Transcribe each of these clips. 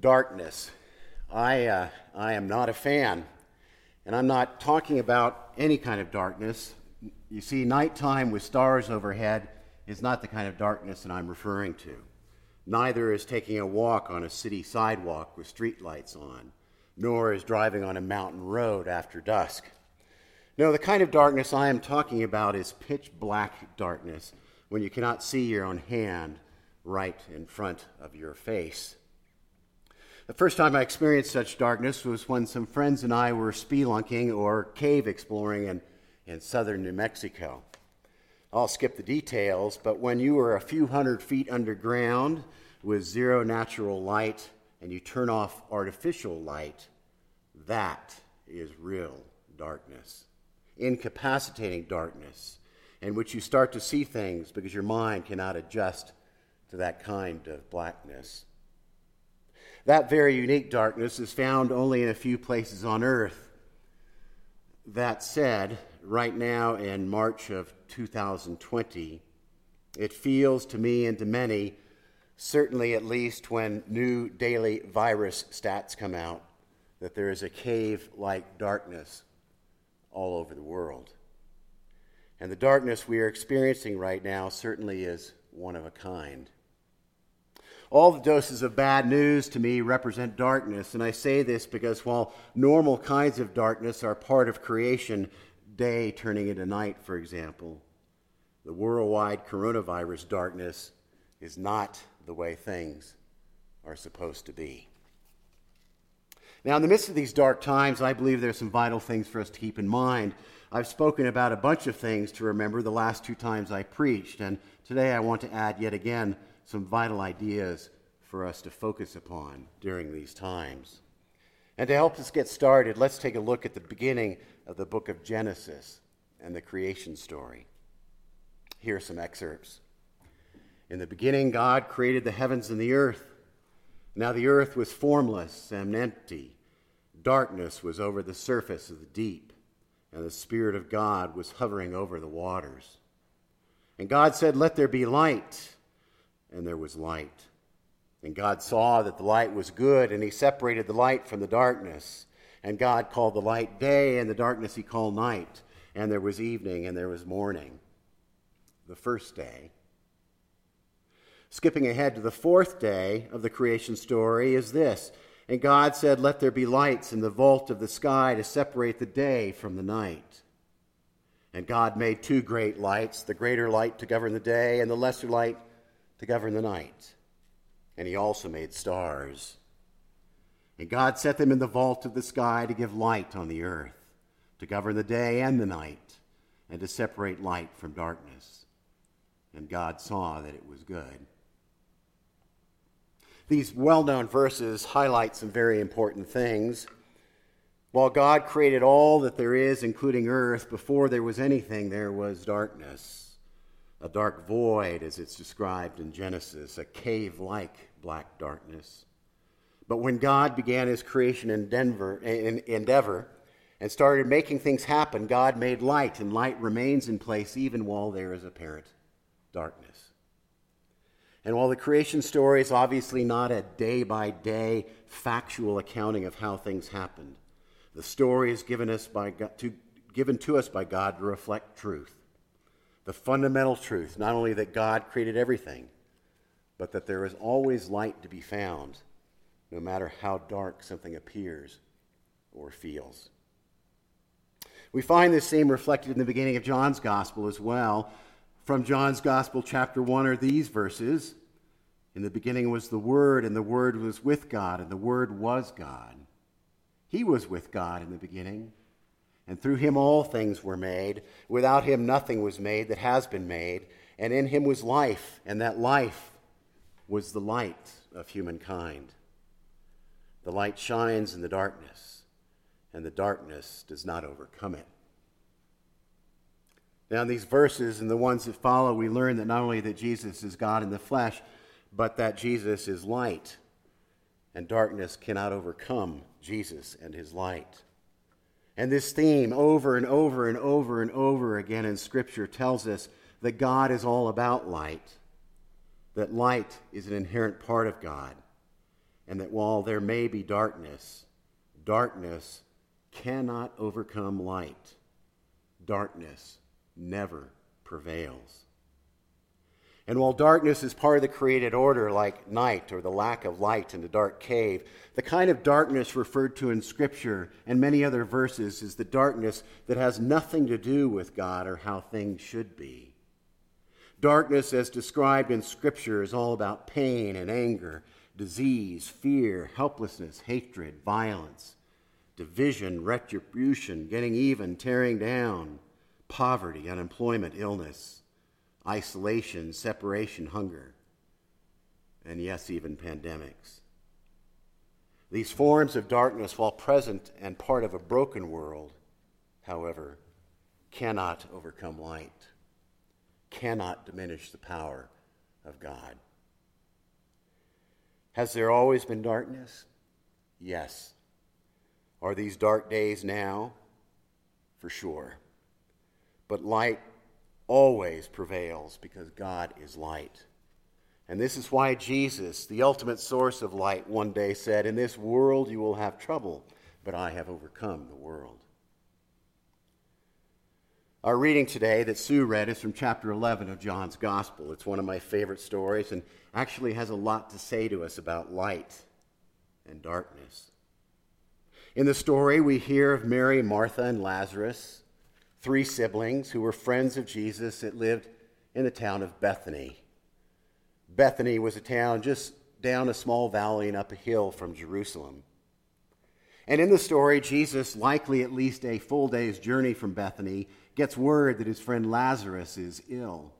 darkness. I am not a fan, and I'm not talking about any kind of darkness. You see, nighttime with stars overhead is not the kind of darkness that I'm referring to. Neither is taking a walk on a city sidewalk with streetlights on, nor is driving on a mountain road after dusk. No, the kind of darkness I am talking about is pitch black darkness, when you cannot see your own hand right in front of your face. The first time I experienced such darkness was when some friends and I were spelunking or cave exploring in southern New Mexico. I'll skip the details, but when you are a few hundred feet underground with zero natural light and you turn off artificial light, that is real darkness. Incapacitating darkness, in which you start to see things because your mind cannot adjust to that kind of blackness. That very unique darkness is found only in a few places on earth. That said, right now in March of 2020, it feels to me and to many, certainly at least when new daily virus stats come out, that there is a cave-like darkness all over the world. And the darkness we are experiencing right now certainly is one of a kind. All the doses of bad news to me represent darkness, and I say this because while normal kinds of darkness are part of creation, day turning into night, for example, the worldwide coronavirus darkness is not the way things are supposed to be. Now, in the midst of these dark times, I believe there's some vital things for us to keep in mind. I've spoken about a bunch of things to remember the last two times I preached, and today I want to add yet again some vital ideas for us to focus upon during these times. And to help us get started, let's take a look at the beginning of the book of Genesis and the creation story. Here are some excerpts. In the beginning, God created the heavens and the earth. Now the earth was formless and empty. Darkness was over the surface of the deep, and the Spirit of God was hovering over the waters. And God said, "Let there be light," and there was light. And God saw that the light was good, and he separated the light from the darkness. And God called the light day, and the darkness he called night. And there was evening, and there was morning, the first day. Skipping ahead to the fourth day of the creation story is this. And God said, "Let there be lights in the vault of the sky to separate the day from the night." And God made two great lights, the greater light to govern the day and the lesser light to govern the night. And he also made stars. And God set them in the vault of the sky to give light on the earth, to govern the day and the night, and to separate light from darkness. And God saw that it was good. These well-known verses highlight some very important things. While God created all that there is, including earth, before there was anything, there was darkness. A dark void, as it's described in Genesis, a cave-like black darkness. But when God began his creation endeavor and started making things happen, God made light, and light remains in place even while there is apparent darkness. And while the creation story is obviously not a day-by-day factual accounting of how things happened, the story is given to us by God to reflect truth, the fundamental truth, not only that God created everything, but that there is always light to be found, no matter how dark something appears or feels. We find this theme reflected in the beginning of John's Gospel as well. From John's Gospel, chapter 1, are these verses. In the beginning was the Word, and the Word was with God, and the Word was God. He was with God in the beginning, and through him all things were made. Without him nothing was made that has been made, and in him was life, and that life was the light of humankind. The light shines in the darkness, and the darkness does not overcome it. Now, in these verses and the ones that follow, we learn that not only that Jesus is God in the flesh, but that Jesus is light, and darkness cannot overcome Jesus and his light. And this theme over and over and over and over again in Scripture tells us that God is all about light, that light is an inherent part of God, and that while there may be darkness, darkness cannot overcome light. Darkness never prevails. And while darkness is part of the created order, like night or the lack of light in the dark cave, the kind of darkness referred to in Scripture and many other verses is the darkness that has nothing to do with God or how things should be. Darkness, as described in Scripture, is all about pain and anger, disease, fear, helplessness, hatred, violence, division, retribution, getting even, tearing down, poverty, unemployment, illness, isolation, separation, hunger, and yes, even pandemics. These forms of darkness, while present and part of a broken world, however, cannot overcome light, cannot diminish the power of God. Has there always been darkness? Yes. Are these dark days now? For sure. But light always prevails because God is light. And this is why Jesus, the ultimate source of light, one day said, "In this world you will have trouble, but I have overcome the world." Our reading today that Sue read is from chapter 11 of John's Gospel. It's one of my favorite stories and actually has a lot to say to us about light and darkness. In the story, we hear of Mary, Martha, and Lazarus, three siblings who were friends of Jesus that lived in the town of Bethany. Bethany was a town just down a small valley and up a hill from Jerusalem. And in the story, Jesus, likely at least a full day's journey from Bethany, gets word that his friend Lazarus is ill.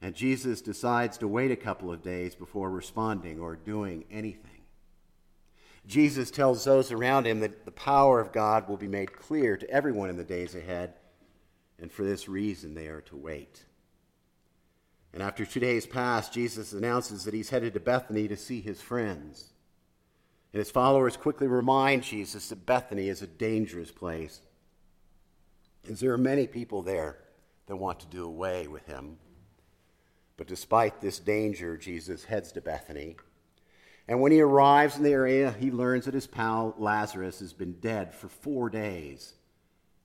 And Jesus decides to wait a couple of days before responding or doing anything. Jesus tells those around him that the power of God will be made clear to everyone in the days ahead, and for this reason they are to wait. And after 2 days pass, Jesus announces that he's headed to Bethany to see his friends. And his followers quickly remind Jesus that Bethany is a dangerous place, as there are many people there that want to do away with him. But despite this danger, Jesus heads to Bethany. And when he arrives in the area, he learns that his pal Lazarus has been dead for 4 days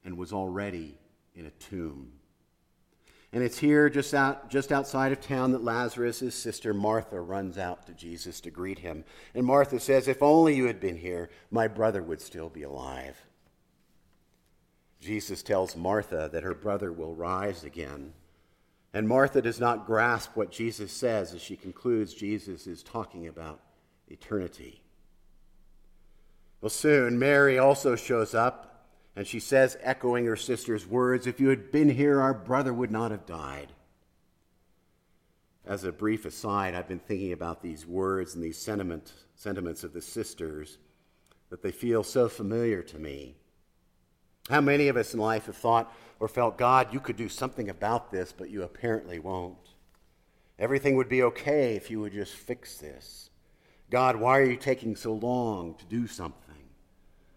and was already in a tomb. And it's here, just outside of town, that Lazarus' sister Martha runs out to Jesus to greet him. And Martha says, "If only you had been here, my brother would still be alive." Jesus tells Martha that her brother will rise again. And Martha does not grasp what Jesus says as she concludes Jesus is talking about eternity. Well, soon Mary also shows up, and she says, echoing her sister's words, "If you had been here, our brother would not have died." As a brief aside, I've been thinking about these words and these sentiments of the sisters, that they feel so familiar to me. How many of us in life have thought or felt, "God, you could do something about this, but you apparently won't. Everything would be okay if you would just fix this. God, why are you taking so long to do something?"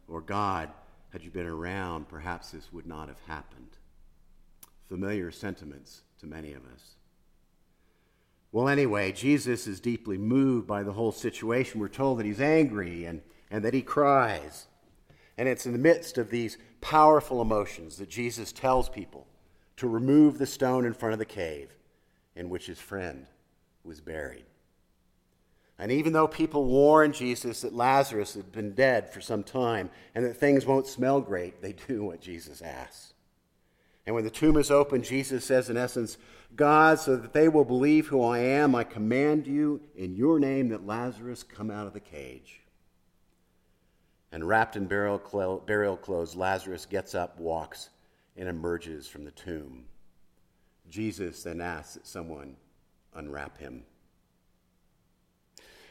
Or, "God, had you been around, perhaps this would not have happened." Familiar sentiments to many of us. Well, anyway, Jesus is deeply moved by the whole situation. We're told that he's angry and that he cries. And it's in the midst of these powerful emotions that Jesus tells people to remove the stone in front of the cave in which his friend was buried. And even though people warn Jesus that Lazarus had been dead for some time and that things won't smell great, they do what Jesus asks. And when the tomb is open, Jesus says, in essence, "God, so that they will believe who I am, I command you in your name that Lazarus come out of the cage." And wrapped in burial clothes, Lazarus gets up, walks, and emerges from the tomb. Jesus then asks that someone unwrap him.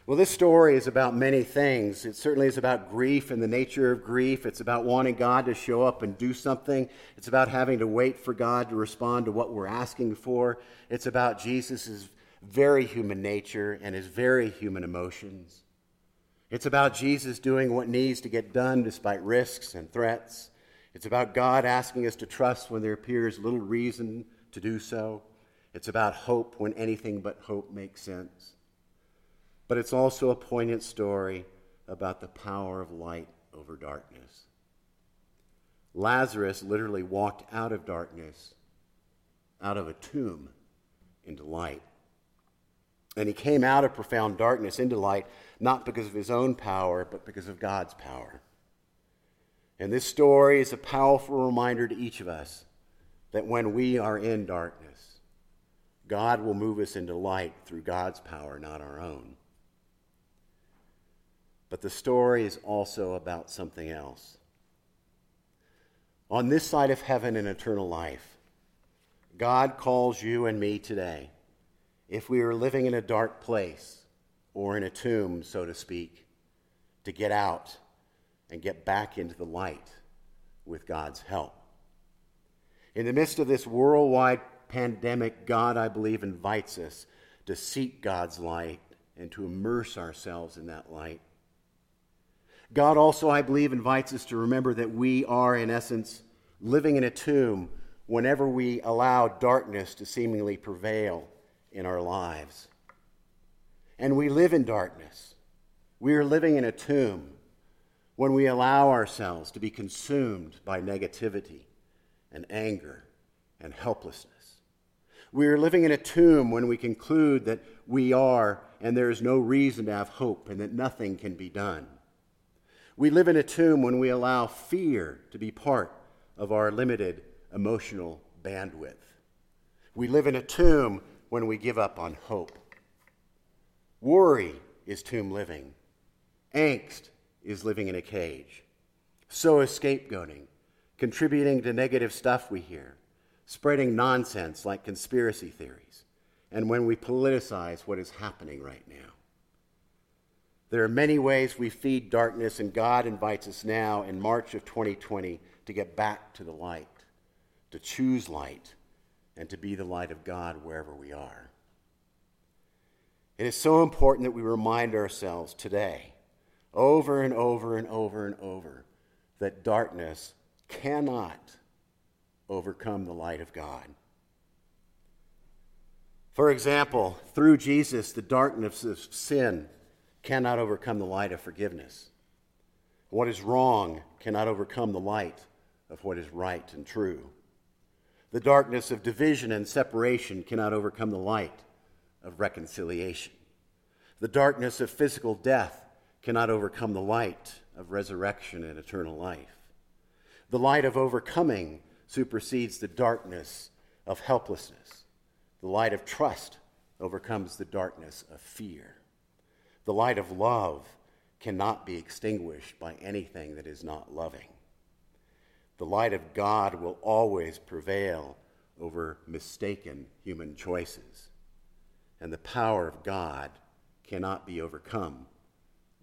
Well, this story is about many things. It certainly is about grief and the nature of grief. It's about wanting God to show up and do something. It's about having to wait for God to respond to what we're asking for. It's about Jesus' very human nature and his very human emotions. It's about Jesus doing what needs to get done despite risks and threats. It's about God asking us to trust when there appears little reason to do so. It's about hope when anything but hope makes sense. But it's also a poignant story about the power of light over darkness. Lazarus literally walked out of darkness, out of a tomb, into light. And he came out of profound darkness into light, not because of his own power, but because of God's power. And this story is a powerful reminder to each of us that when we are in darkness, God will move us into light through God's power, not our own. But the story is also about something else. On this side of heaven and eternal life, God calls you and me today, if we are living in a dark place or in a tomb, so to speak, to get out and get back into the light with God's help. In the midst of this worldwide pandemic, God, I believe, invites us to seek God's light and to immerse ourselves in that light. God also, I believe, invites us to remember that we are, in essence, living in a tomb whenever we allow darkness to seemingly prevail in our lives. And we live in darkness. We are living in a tomb when we allow ourselves to be consumed by negativity and anger and helplessness. We are living in a tomb when we conclude that we are and there is no reason to have hope and that nothing can be done. We live in a tomb when we allow fear to be part of our limited emotional bandwidth. We live in a tomb when we give up on hope. Worry is tomb living. Angst is living in a cage. So is scapegoating, contributing to negative stuff we hear, spreading nonsense like conspiracy theories, and when we politicize what is happening right now. There are many ways we feed darkness, and God invites us now in March of 2020 to get back to the light, to choose light, and to be the light of God wherever we are. It is so important that we remind ourselves today, over and over and over and over, that darkness cannot overcome the light of God. For example, through Jesus, the darkness of sin cannot overcome the light of forgiveness. What is wrong cannot overcome the light of what is right and true. The darkness of division and separation cannot overcome the light of reconciliation. The darkness of physical death cannot overcome the light of resurrection and eternal life. The light of overcoming supersedes the darkness of helplessness. The light of trust overcomes the darkness of fear. The light of love cannot be extinguished by anything that is not loving. The light of God will always prevail over mistaken human choices. And the power of God cannot be overcome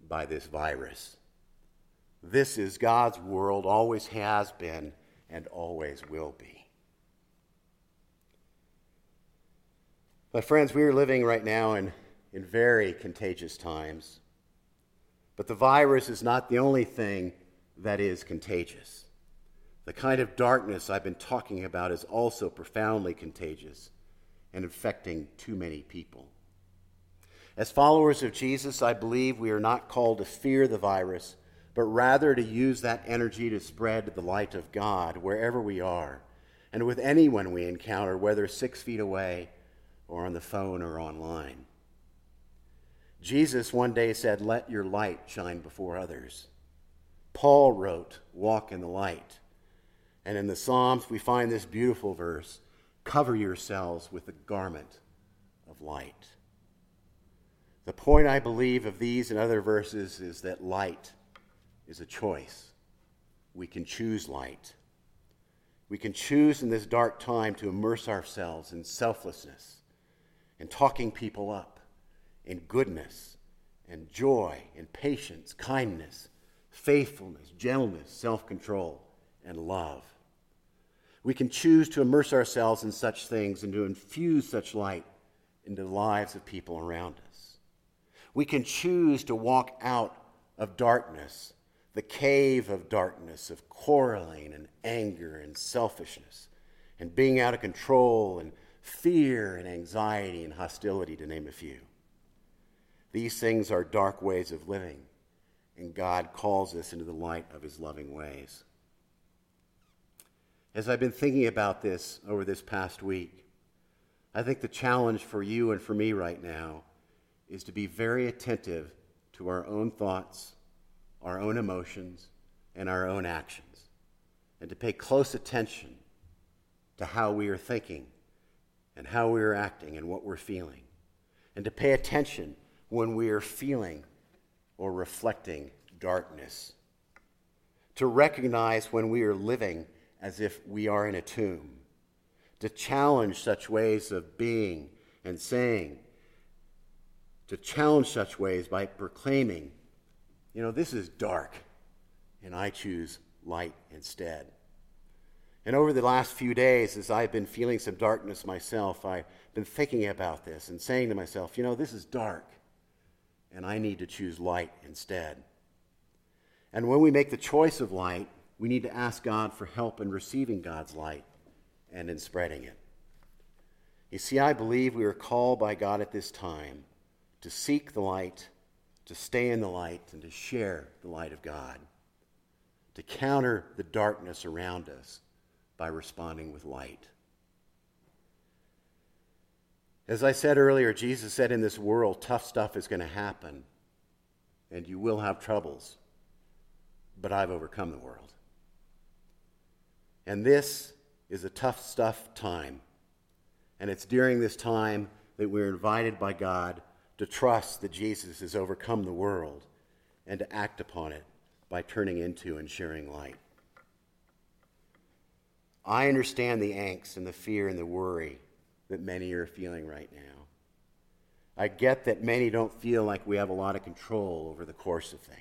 by this virus. This is God's world, always has been, and always will be. My friends, we are living right now in very contagious times. But the virus is not the only thing that is contagious. The kind of darkness I've been talking about is also profoundly contagious and infecting too many people. As followers of Jesus, I believe we are not called to fear the virus, but rather to use that energy to spread the light of God wherever we are and with anyone we encounter, whether 6 feet away or on the phone or online. Jesus one day said, "Let your light shine before others." Paul wrote, "Walk in the light." And in the Psalms, we find this beautiful verse, "Cover yourselves with the garment of light." The point, I believe, of these and other verses is that light is a choice. We can choose light. We can choose in this dark time to immerse ourselves in selflessness, in talking people up, in goodness, in joy, in patience, kindness, faithfulness, gentleness, self-control, and love. We can choose to immerse ourselves in such things and to infuse such light into the lives of people around us. We can choose to walk out of darkness, the cave of darkness, of quarreling and anger and selfishness and being out of control and fear and anxiety and hostility, to name a few. These things are dark ways of living, and God calls us into the light of his loving ways. As I've been thinking about this over this past week, I think the challenge for you and for me right now is to be very attentive to our own thoughts, our own emotions, and our own actions, and to pay close attention to how we are thinking and how we are acting and what we're feeling, and to pay attention when we are feeling or reflecting darkness, to recognize when we are living as if we are in a tomb, to challenge such ways of being and saying, to challenge such ways by proclaiming, this is dark, and I choose light instead. And over the last few days, as I've been feeling some darkness myself, I've been thinking about this and saying to myself, this is dark, and I need to choose light instead. And when we make the choice of light, we need to ask God for help in receiving God's light and in spreading it. You see, I believe we are called by God at this time to seek the light, to stay in the light, and to share the light of God, to counter the darkness around us by responding with light. As I said earlier, Jesus said in this world, tough stuff is going to happen, and you will have troubles, but I've overcome the world. And this is a tough stuff time, and it's during this time that we're invited by God to trust that Jesus has overcome the world and to act upon it by turning into and sharing light. I understand the angst and the fear and the worry that many are feeling right now. I get that many don't feel like we have a lot of control over the course of things.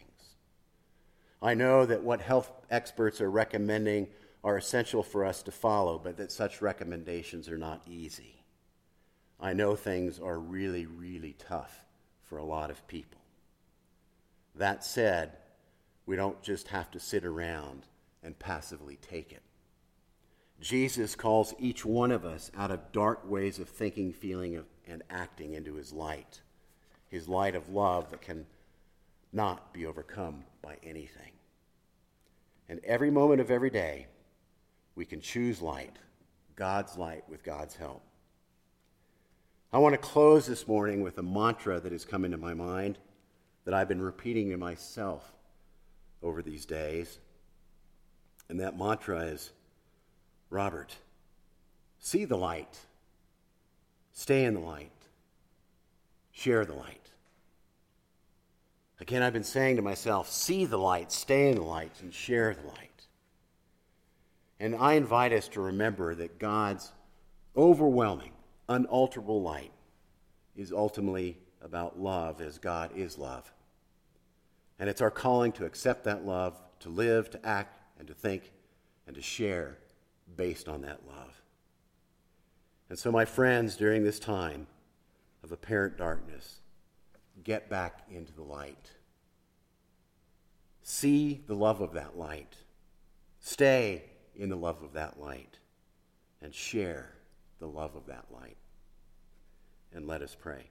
I know that what health experts are recommending are essential for us to follow, but that such recommendations are not easy. I know things are really, really tough for a lot of people. That said, we don't just have to sit around and passively take it. Jesus calls each one of us out of dark ways of thinking, feeling, and acting into his light of love that can not be overcome by anything. And every moment of every day, we can choose light, God's light, with God's help. I want to close this morning with a mantra that has come into my mind that I've been repeating to myself over these days. And that mantra is, Robert, see the light, stay in the light, share the light. Again, I've been saying to myself, see the light, stay in the light, and share the light. And I invite us to remember that God's overwhelming, unalterable light is ultimately about love, as God is love. And it's our calling to accept that love, to live, to act, and to think, and to share based on that love. And so, my friends, during this time of apparent darkness, get back into the light. See the love of that light. Stay in the love of that light. And share the love of that light. And let us pray.